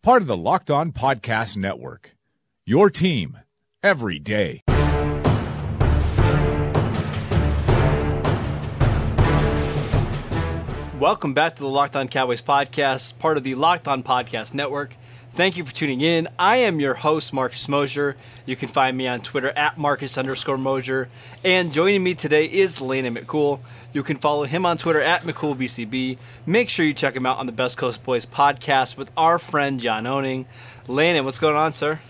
part of the Locked On Podcast Network, your team every day. Welcome back to the Locked On Cowboys podcast, part of the Locked On Podcast Network. Thank you for tuning in. I am your host, Marcus Mosher. You can find me on Twitter at Marcus_Mosher. And joining me today is Landon McCool. You can follow him on Twitter at McCoolBCB. Make sure you check him out on the Best Coast Boys podcast with our friend John Owning. Landon, what's going on, sir?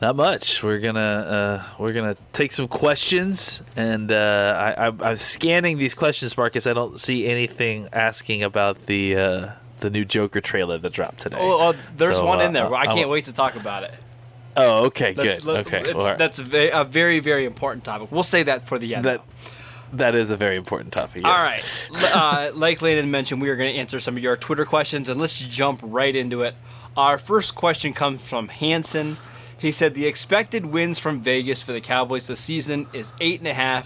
Not much. We're gonna take some questions, and I'm scanning these questions, Marcus. I don't see anything asking about the new Joker trailer that dropped today. Oh, there's one in there. I can't wait to talk about it. Oh, okay, good. Okay, that's a very, very important topic. We'll say that for the end. That is a very important topic, yes. All right. Like Landon mentioned, we are going to answer some of your Twitter questions, and let's jump right into it. Our first question comes from Hansen. He said, the expected wins from Vegas for the Cowboys this season is 8.5.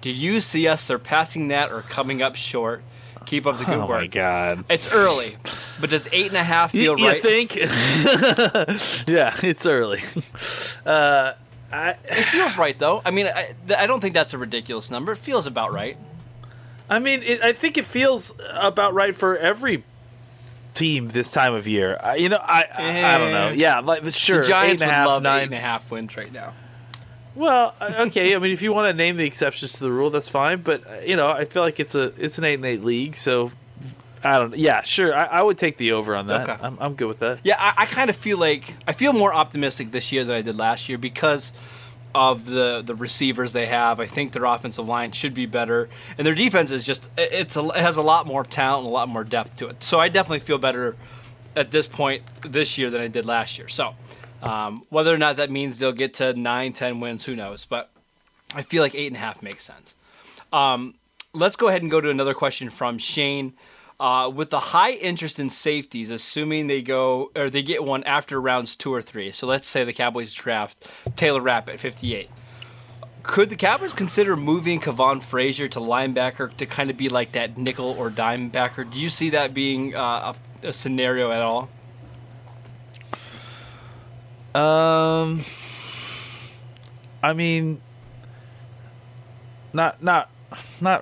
Do you see us surpassing that or coming up short? Keep up the good work. Oh, my God. It's early, but does 8.5 feel right? You think? Yeah, it's early. It feels right, though. I mean, I don't think that's a ridiculous number. It feels about right. I mean, I think it feels about right for every team this time of year. I don't know. Yeah, like sure. The Giants would love 8.5 wins right now. Well, okay. I mean, if you want to name the exceptions to the rule, that's fine. But I feel like it's an 8-8 league, so I don't. Yeah, sure. I would take the over on that. Okay. I'm good with that. Yeah, I kind of feel like I feel more optimistic this year than I did last year because of the receivers they have. I think their offensive line should be better, and their defense is just it has a lot more talent, and a lot more depth to it. So I definitely feel better at this point this year than I did last year. So. Whether or not that means they'll get to 9-10 wins, who knows? But I feel like 8.5 makes sense. Let's go ahead and go to another question from Shane. With the high interest in safeties, assuming they go or they get one after rounds 2 or 3. So let's say the Cowboys draft Taylor Rapp at 58. Could the Cowboys consider moving Kavon Frazier to linebacker to kind of be like that nickel or dime backer? Do you see that being a scenario at all? I mean, not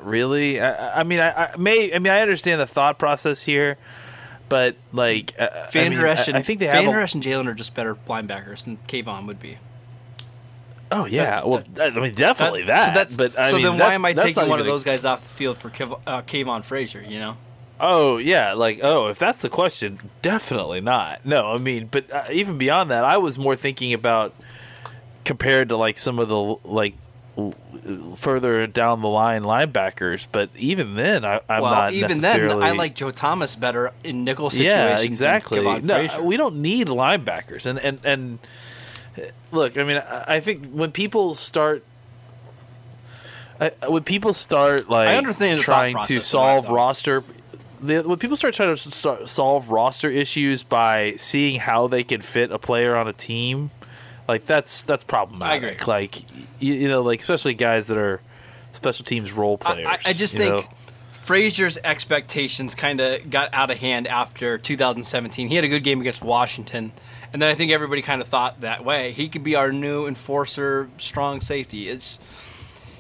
really. I understand the thought process here, but like, Vander Esch I think they have Vander Esch and Jalen are just better linebackers than Kavon would be. Oh yeah, definitely that. Why am I taking one of those guys off the field for Kavon Frazier? You know. Oh, yeah, if that's the question, definitely not. No, I mean, but even beyond that, I was more thinking about compared to, some of the, further down the line linebackers, but even then, I'm not necessarily... I like Joe Thomas better in nickel situations. Yeah, exactly. No, we don't need linebackers, and look, I mean, I think when people start... I understand trying to solve roster... When people start trying to solve roster issues by seeing how they can fit a player on a team, that's problematic. I agree. Especially guys that are special teams role players. I just think Frazier's expectations kind of got out of hand after 2017. He had a good game against Washington, and then I think everybody kind of thought that way. He could be our new enforcer, strong safety.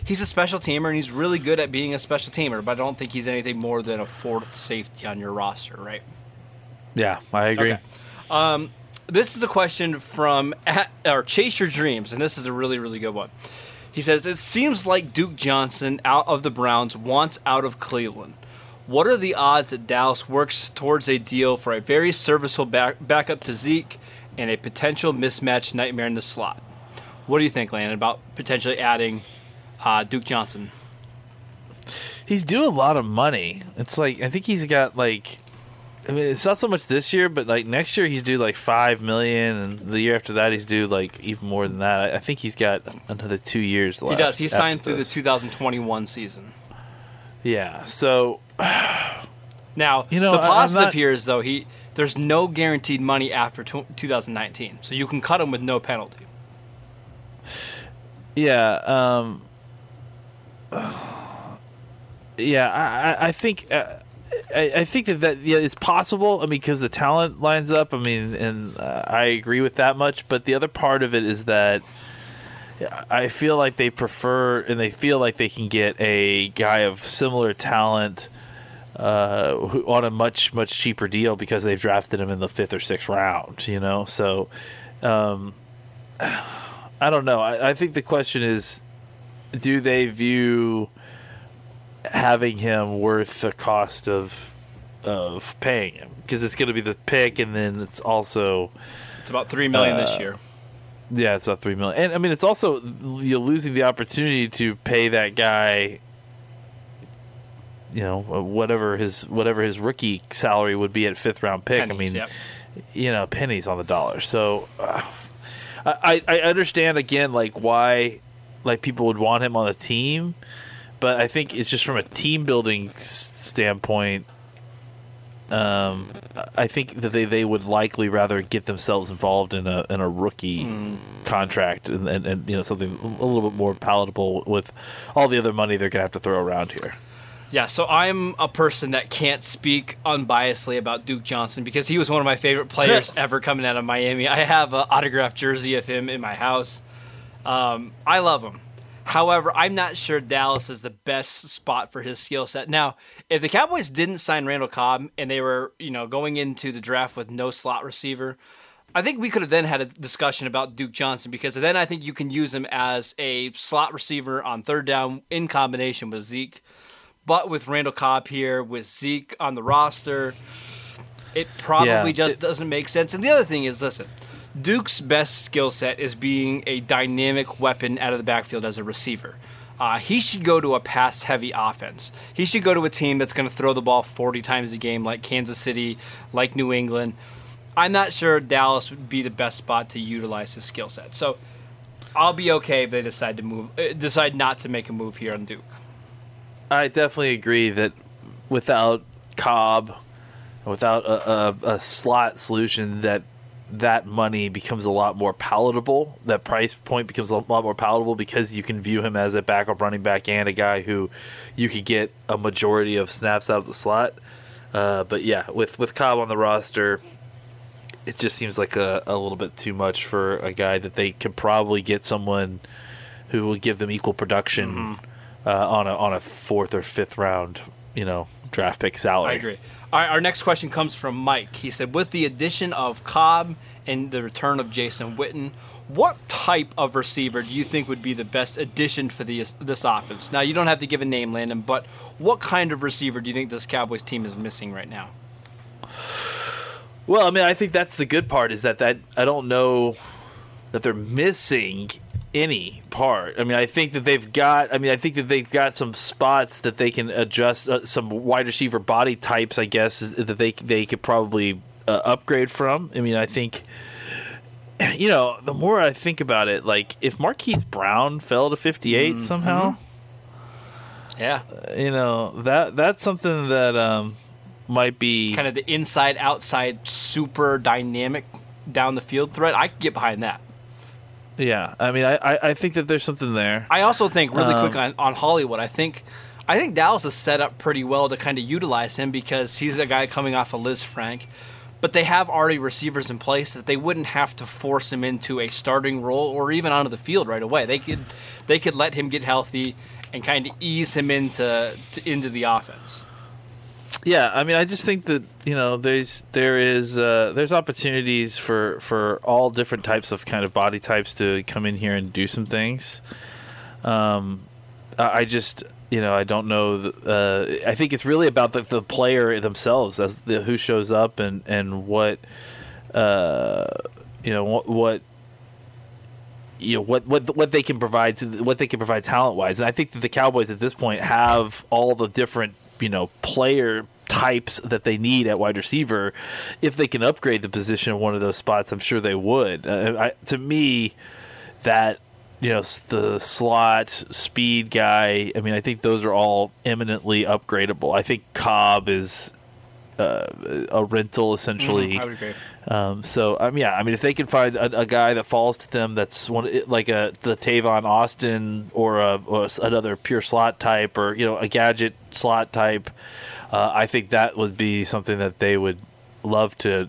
He's a special teamer, and he's really good at being a special teamer, but I don't think he's anything more than a fourth safety on your roster, right? Yeah, I agree. Okay. This is a question from Chase Your Dreams, and this is a really, really good one. He says, it seems like Duke Johnson out of the Browns wants out of Cleveland. What are the odds that Dallas works towards a deal for a very serviceable backup to Zeke and a potential mismatch nightmare in the slot? What do you think, Landon, about potentially adding... Duke Johnson. He's due a lot of money. It's I think he's got I mean, it's not so much this year, but like next year he's due like $5 million, and the year after that he's due like even more than that. I think he's got another 2 years left. He does. He signed through the 2021 season. Yeah. So now, you know, the positive here is though there's no guaranteed money after 2019, so you can cut him with no penalty. Yeah. Yeah. I think. I think that yeah, it's possible. I mean, because the talent lines up. I mean, and I agree with that much. But the other part of it is that I feel like they prefer and they feel like they can get a guy of similar talent on a much cheaper deal because they've drafted him in the 5th or 6th round. You know, so I don't know. I think the question is, do they view having him worth the cost of paying him, because it's going to be the pick, and then it's about $3 million this year. Yeah, it's about $3 million, and I mean it's also you're losing the opportunity to pay that guy, you know, whatever his rookie salary would be at 5th round pick. Pennies, I mean, yep. You know, pennies on the dollar. So I understand again like why like people would want him on the team. But I think it's just from a team-building standpoint, I think that they would likely rather get themselves involved in a rookie contract and you know something a little bit more palatable with all the other money they're going to have to throw around here. Yeah, so I'm a person that can't speak unbiasedly about Duke Johnson because he was one of my favorite players ever coming out of Miami. I have an autographed jersey of him in my house. I love him. However, I'm not sure Dallas is the best spot for his skill set. Now, if the Cowboys didn't sign Randall Cobb and they were, you know, going into the draft with no slot receiver, I think we could have then had a discussion about Duke Johnson because then I think you can use him as a slot receiver on 3rd down in combination with Zeke. But with Randall Cobb here, with Zeke on the roster, it probably just doesn't make sense. And the other thing is, listen, Duke's best skill set is being a dynamic weapon out of the backfield as a receiver. He should go to a pass-heavy offense. He should go to a team that's going to throw the ball 40 times a game like Kansas City, like New England. I'm not sure Dallas would be the best spot to utilize his skill set. So I'll be okay if they decide not to make a move here on Duke. I definitely agree that without Cobb, without a slot solution, that money becomes a lot more palatable. That price point becomes a lot more palatable because you can view him as a backup running back and a guy who you could get a majority of snaps out of the slot. But yeah, with Cobb on the roster, it just seems like a little bit too much for a guy that they could probably get someone who will give them equal production on a 4th or 5th round, you know, draft pick salary. I agree. All right, our next question comes from Mike. He said, with the addition of Cobb and the return of Jason Witten, what type of receiver do you think would be the best addition for this offense? Now, you don't have to give a name, Landon, but what kind of receiver do you think this Cowboys team is missing right now? Well, I mean, I think that's the good part is that I don't know that they're missing any part. I mean, I think that they've got some spots that they can adjust, some wide receiver body types, I guess, that they could probably upgrade from. I mean, I think, you know, the more I think about it, like if Marquise Brown fell to 58 somehow, yeah, you know, that's something that might be kind of the inside outside super dynamic down the field threat. I could get behind that. Yeah, I mean, I think that there's something there. I also think, really quick on Hollywood, I think Dallas is set up pretty well to kind of utilize him because he's a guy coming off of Liz Frank, but they have already receivers in place that they wouldn't have to force him into a starting role or even onto the field right away. They could let him get healthy and kind of ease him into the offense. Yeah, I mean, I just think that, you know, there's opportunities for all different types of kind of body types to come in here and do some things. I just, you know, I don't know. I think it's really about the player themselves as who shows up and what, you know, what. You know what they can provide talent wise, and I think that the Cowboys at this point have all the different, you know, player types that they need at wide receiver. If they can upgrade the position in one of those spots, I'm sure they would. To me, that, you know, the slot speed guy, I mean, I think those are all eminently upgradable. I think Cobb is a rental, essentially. I would agree. If they can find a guy that falls to them, that's one like the Tavon Austin or another pure slot type, or a gadget slot type, I think that would be something that they would love to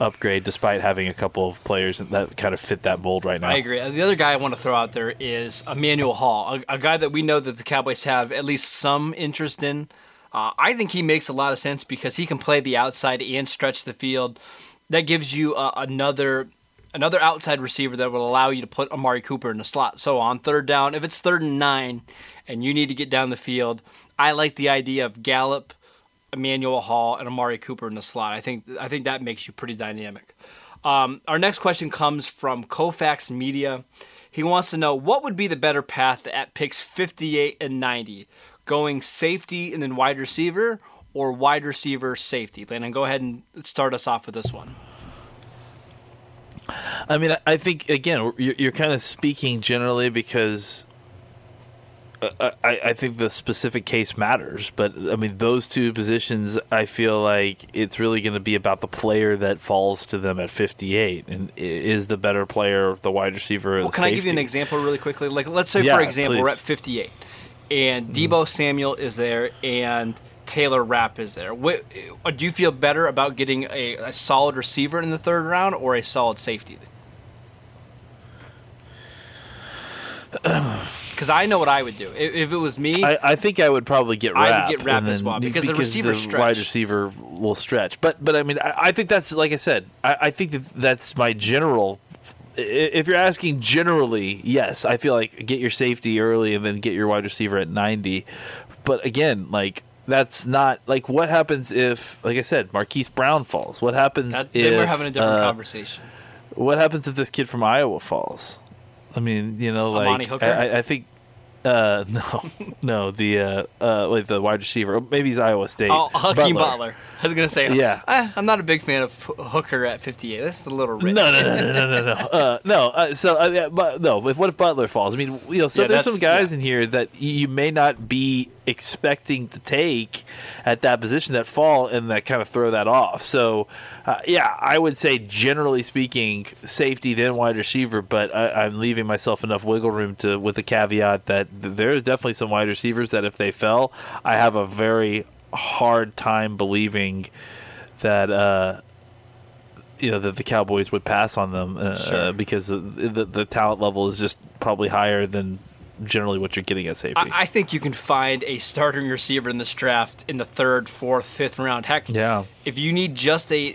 upgrade, despite having a couple of players that kind of fit that mold right now. I agree. The other guy I want to throw out there is Emmanuel Hall, a guy that we know that the Cowboys have at least some interest in. I think he makes a lot of sense because he can play the outside and stretch the field. That gives you another outside receiver that will allow you to put Amari Cooper in the slot. So on third down, if it's 3rd and 9 and you need to get down the field, I like the idea of Gallup, Emmanuel Hall, and Amari Cooper in the slot. I think that makes you pretty dynamic. Our next question comes from Kofax Media. He wants to know, what would be the better path at picks 58 and 90? Going safety and then wide receiver, or wide receiver safety? Landon, go ahead and start us off with this one. I mean, I think, again, you're kind of speaking generally because I think the specific case matters. But, I mean, those two positions, I feel like it's really going to be about the player that falls to them at 58. And is the better player the wide receiver or the safety? Well, can I give you an example really quickly? Like, let's say, for example, please. We're at 58. And Deebo Samuel is there, and Taylor Rapp is there. Do you feel better about getting a solid receiver in the 3rd round or a solid safety? Because I know what I would do. If it was me, I think I would probably get Rapp. I would get Rapp as well because the receiver stretch. The wide receiver will stretch. But I mean, I think that's, like I said, I think that's my general. If you're asking generally, yes, I feel like get your safety early and then get your wide receiver at 90. But again, like, that's not like what happens if, like I said, Marquise Brown falls. What happens if we're having a different conversation? What happens if this kid from Iowa falls? I mean, like I think the wide receiver, maybe he's Iowa State. Oh, Hucky Butler. I was gonna say, yeah. I'm not a big fan of Hooker at 58. That's a little rich. No. But what if Butler falls? I mean, there's some guys in here that you may not be expecting to take at that position that fall and that kind of throw that off. So, I would say generally speaking, safety then wide receiver. But I'm leaving myself enough wiggle room with the caveat that there's definitely some wide receivers that if they fell, I have a very hard time believing that that the Cowboys would pass on them because the talent level is just probably higher than generally what you're getting at safety. I think you can find a starting receiver in this draft in the 3rd, 4th, 5th round. Heck, yeah. If you need just the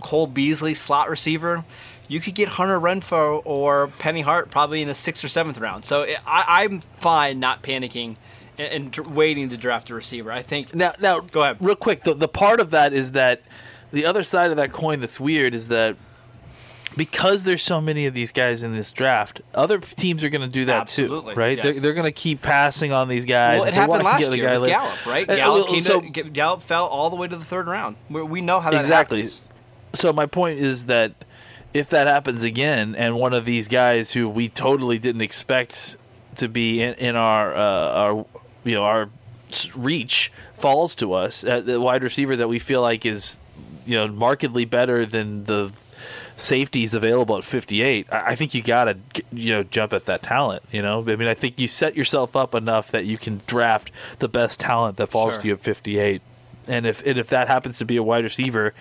Cole Beasley slot receiver, you could get Hunter Renfrow or Penny Hart probably in the 6th or 7th round. So I'm fine not panicking and waiting to draft a receiver. I think now go ahead real quick. The part of that is that the other side of that coin that's weird is that, because there's so many of these guys in this draft, other teams are going to do that too, right? Yes. They're going to keep passing on these guys. Well, it happened last year with Gallup, right? Gallup fell all the way to the 3rd round. We know how that happens. So my point is that if that happens again, and one of these guys who we totally didn't expect to be in our reach falls to us, the wide receiver that we feel like is markedly better than the safeties available at 58, I think you got to jump at that talent. I mean, I think you set yourself up enough that you can draft the best talent that falls to you at 58. And if that happens to be a wide receiver,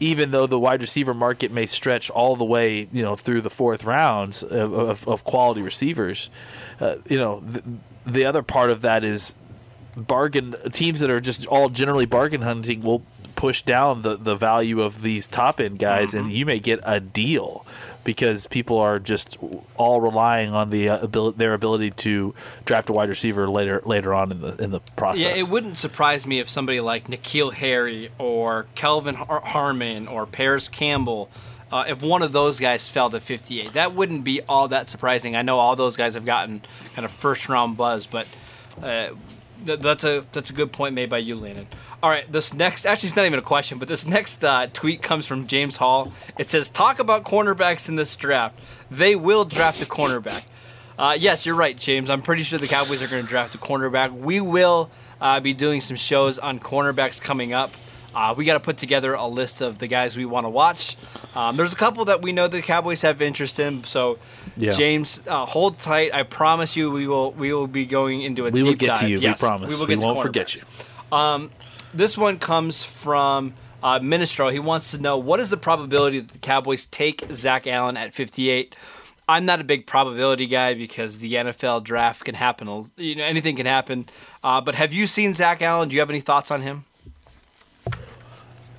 even though the wide receiver market may stretch all the way through the 4th rounds of quality receivers, the other part of that is bargain teams that are just all generally bargain hunting will push down the value of these top-end guys, and you may get a deal because people are just all relying on their ability to draft a wide receiver later on in the process. Yeah, it wouldn't surprise me if somebody like N'Keal Harry or Kelvin Harmon or Paris Campbell, if one of those guys fell to 58. That wouldn't be all that surprising. I know all those guys have gotten kind of first-round buzz, but that's a good point made by you, Landon. All right, this next, actually it's not even a question, but this next tweet comes from James Hall. It says, talk about cornerbacks in this draft. They will draft a cornerback. Yes, you're right, James. I'm pretty sure the Cowboys are going to draft a cornerback. We will be doing some shows on cornerbacks coming up. We got to put together a list of the guys we want to watch. There's a couple that we know the Cowboys have interest in. So, yeah. James, hold tight. I promise you, we will be going into a deep dive. We will get to you. Yes, we promise. We won't forget you. This one comes from Ministro. He wants to know, what is the probability that the Cowboys take Zach Allen at 58? I'm not a big probability guy because the NFL draft can happen. You know, anything can happen. But have you seen Zach Allen? Do you have any thoughts on him?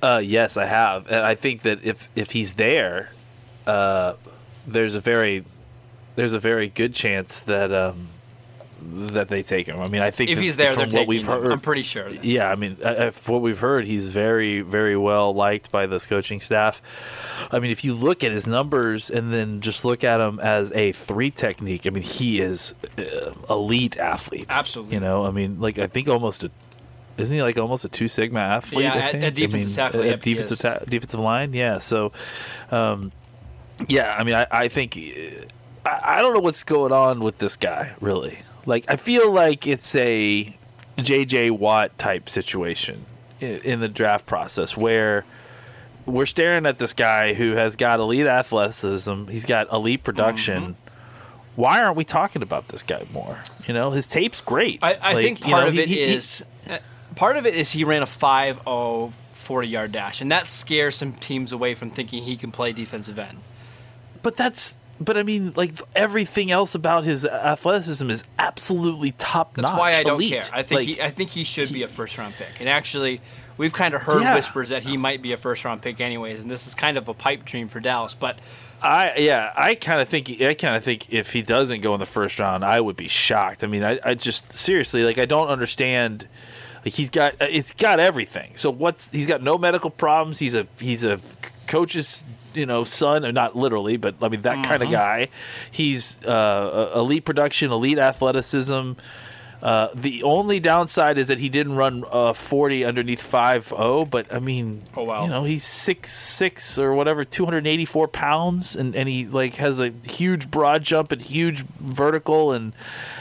Yes, I have. And I think that if he's there, there's a very good chance that that they take him. I mean, I think if he's there, they're taking him. I'm pretty sure. Yeah, I mean, from what we've heard, he's very, very well liked by this coaching staff. I mean, if you look at his numbers and then just look at him as a three technique, I mean, he is elite athlete. Absolutely. You know, I mean, like I think almost a. Isn't he like almost a two sigma athlete? Yeah, at defensive tackle. At defensive line, yeah. So, yeah, I mean, I think I don't know what's going on with this guy, really. Like, I feel like it's a J.J. Watt type situation in the draft process where we're staring at this guy who has got elite athleticism, he's got elite production. Mm-hmm. Why aren't we talking about this guy more? You know, his tape's great. I like, think part you know, of it he, is. Part of it is he ran a 5.0 40-yard dash, and that scares some teams away from thinking he can play defensive end. But I mean, like everything else about his athleticism is absolutely top notch. That's why I don't care. I think he should be a first round pick. And actually, we've kind of heard whispers that he might be a first round pick anyways, and this is kind of a pipe dream for Dallas. But I kind of think if he doesn't go in the first round, I would be shocked. I mean, I just seriously I don't understand. Like he's got everything. So he's got no medical problems. He's a coach's son, not literally, but I mean that kind of guy. He's elite production, elite athleticism. The only downside is that he didn't run 40 underneath 5.0, but I mean, he's 6'6" or whatever, 284 pounds, and he like has a huge broad jump and huge vertical, and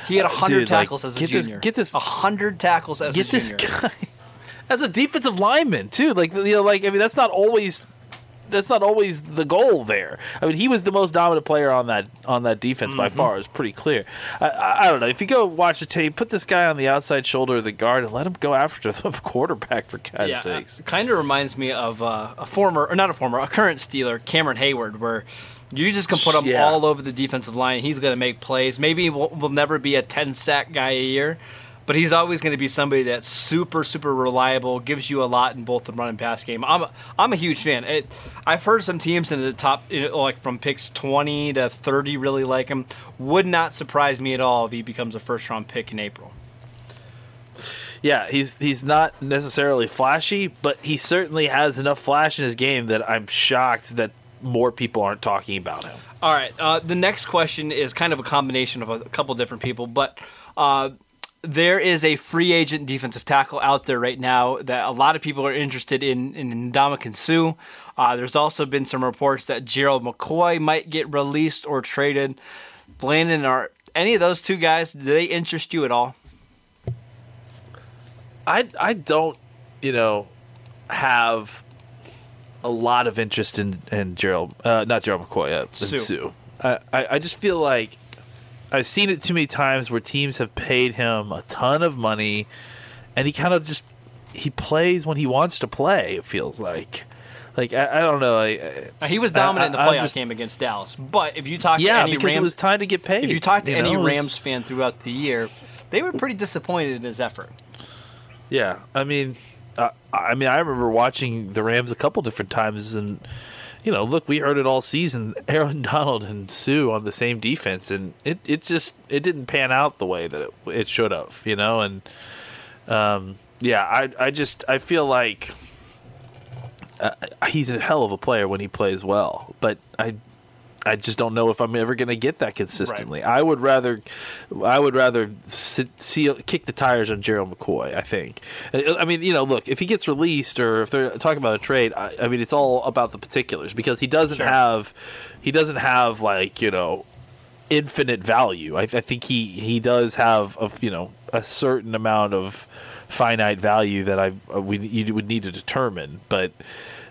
he had 100 tackles as a junior. Get this, 100 tackles as a junior. Get this guy as a defensive lineman too. That's not always. That's not always the goal there. I mean, he was the most dominant player on that defense by far. It's pretty clear. I don't know. If you go watch the tape, put this guy on the outside shoulder of the guard and let him go after the quarterback, for God's sakes. It kind of reminds me of a current Steeler, Cameron Hayward, where you just can put him all over the defensive line. He's going to make plays. Maybe we'll never be a 10-sack guy a year, but he's always going to be somebody that's super, super reliable, gives you a lot in both the run and pass game. I'm a huge fan. I've heard some teams in the top, from picks 20 to 30 really like him. Would not surprise me at all if he becomes a first-round pick in April. Yeah, he's not necessarily flashy, but he certainly has enough flash in his game that I'm shocked that more people aren't talking about him. All right, the next question is kind of a combination of a couple different people, but... there is a free agent defensive tackle out there right now that a lot of people are interested in Ndamukong Suh. There's also been some reports that Gerald McCoy might get released or traded. Landon, are any of those two guys, do they interest you at all? I don't, have a lot of interest in Gerald, not Gerald McCoy, Suh. I just feel like I've seen it too many times where teams have paid him a ton of money, and he kind of just plays when he wants to play. It feels like I don't know. He was dominant in the playoff game against Dallas, but if you talk to any Rams, it was time to get paid. If you talk to any Rams fan throughout the year, they were pretty disappointed in his effort. Yeah, I mean, I remember watching the Rams a couple different times and. We heard it all season, Aaron Donald and Suh on the same defense, and it didn't pan out the way that it should have, And, I feel like he's a hell of a player when he plays well, but I I just don't know if I'm ever going to get that consistently. Right. I would rather kick the tires on Gerald McCoy, I think. I mean, you know, look, if he gets released or if they're talking about a trade, I mean, it's all about the particulars because he doesn't have like, you know, infinite value. I think he does have a certain amount of finite value that you would need to determine, but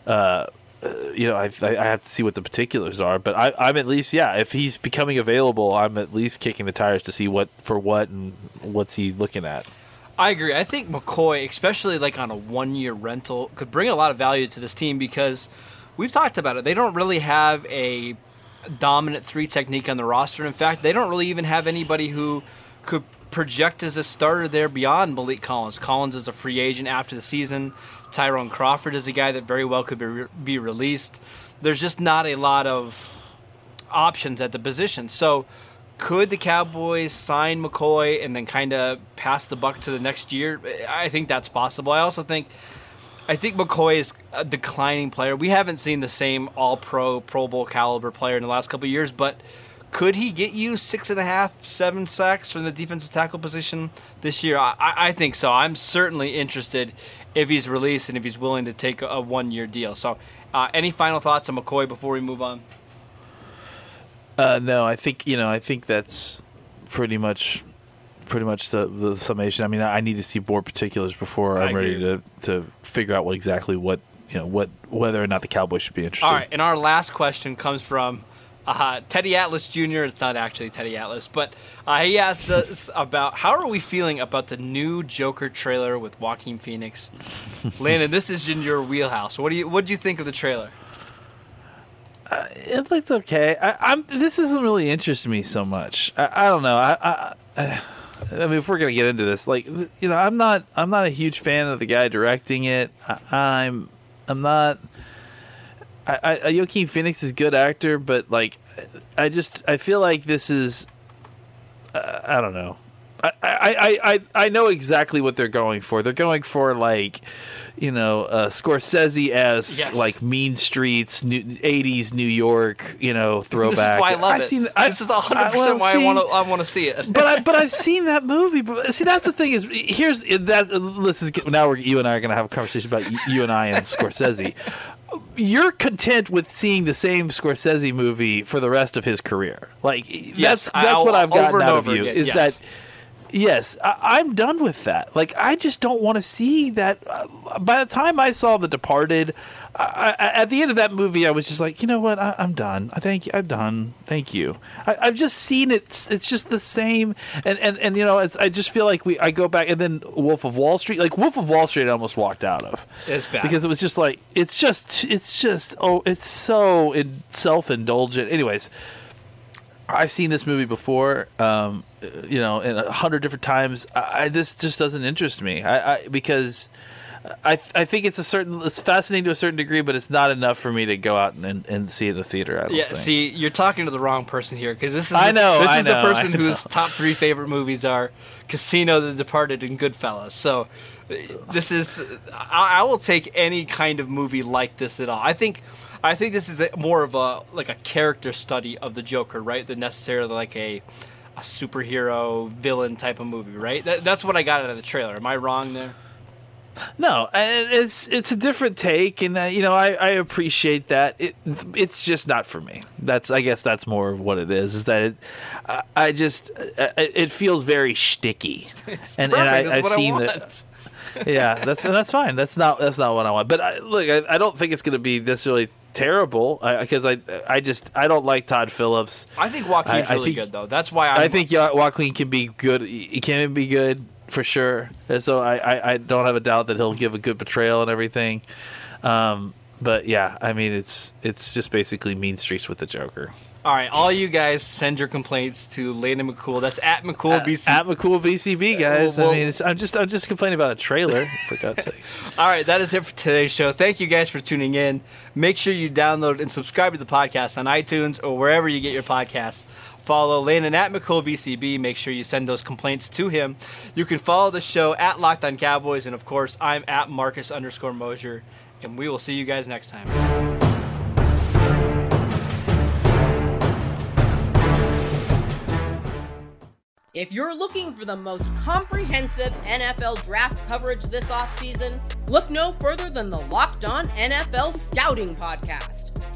I have to see what the particulars are, but I'm at least, if he's becoming available, I'm at least kicking the tires to see what's he looking at. I agree. I think McCoy, especially like on a 1-year rental, could bring a lot of value to this team because we've talked about it. They don't really have a dominant three technique on the roster. In fact, they don't really even have anybody who could project as a starter there beyond Malik Collins. Collins is a free agent after the season. Tyrone Crawford is a guy that very well could be released. There's just not a lot of options at the position. So could the Cowboys sign McCoy and then kind of pass the buck to the next year? I think that's possible. I also think McCoy is a declining player. We haven't seen the same all-pro, Pro Bowl caliber player in the last couple of years, but could he get you 6.5, 7 sacks from the defensive tackle position this year? I think so. I'm certainly interested if he's released and if he's willing to take a 1-year deal. So any final thoughts on McCoy before we move on? No, I think that's pretty much the summation. I mean, I need to see more particulars before I'm ready to figure out whether or not the Cowboys should be interested. All right, and our last question comes from Teddy Atlas Jr. It's not actually Teddy Atlas, but he asked us about how are we feeling about the new Joker trailer with Joaquin Phoenix. Landon, this is in your wheelhouse. What do you think of the trailer? It looked okay. This doesn't really interest me so much. I don't know. I mean, if we're gonna get into this, like, you know, I'm not a huge fan of the guy directing it. I'm not. Joaquin Phoenix is a good actor, but like, I feel like this is, I don't know. I know exactly what they're going for. They're going for like, you know, Scorsese-esque, like Mean Streets, 80s New York, you know, throwback. This is why I love it. This is 100% why I want to see it. But I've seen that movie. But see, that's the thing is, here's that. Now you and I are going to have a conversation about you and I and Scorsese. You're content with seeing the same Scorsese movie for the rest of his career. Like, that's what I've gotten out of you again, is that. Yes, I'm done with that. Like, I just don't want to see that. By the time I saw The Departed, at the end of that movie, I was just like, you know what? I'm done. Thank you. I've just seen it. It's just the same. And you know, I just feel like I go back. And then Wolf of Wall Street. Like, Wolf of Wall Street I almost walked out of. It's bad. Because it was just like, it's so self-indulgent. Anyways, I've seen this movie before, you know, in 100 different times. This just doesn't interest me. Because I think it's fascinating to a certain degree, but it's not enough for me to go out and see it in the theater. I don't think. See, you're talking to the wrong person here because this is the person whose top 3 favorite movies are Casino, The Departed, and Goodfellas. So this is, I will take any kind of movie like this at all. I think this is more of a character study of the Joker, right? Than necessarily like a superhero villain type of movie, right? That's what I got out of the trailer. Am I wrong there? No, it's a different take, and you know, I appreciate that. It's just not for me. I guess that's more of what it is. Is that it feels very shticky, and I've seen that. Yeah, that's fine. That's not what I want. But I don't think it's going to be this really terrible because I don't like Todd Phillips. I think Joaquin's really good though. That's why I think Joaquin can be good. He can be good for sure. And so I don't have a doubt that he'll give a good portrayal and everything. But yeah, I mean it's just basically Mean Streets with the Joker. All right, all you guys send your complaints to Landon McCool. That's at McCoolBC. At McCoolBCB, guys. Well, I mean, I'm just complaining about a trailer, for God's sake. All right, that is it for today's show. Thank you guys for tuning in. Make sure you download and subscribe to the podcast on iTunes or wherever you get your podcasts. Follow Landon at McCoolBCB. Make sure you send those complaints to him. You can follow the show at Locked On Cowboys. And, of course, I'm at Marcus_Mosher. And we will see you guys next time. If you're looking for the most comprehensive NFL draft coverage this offseason, look no further than the Locked On NFL Scouting Podcast.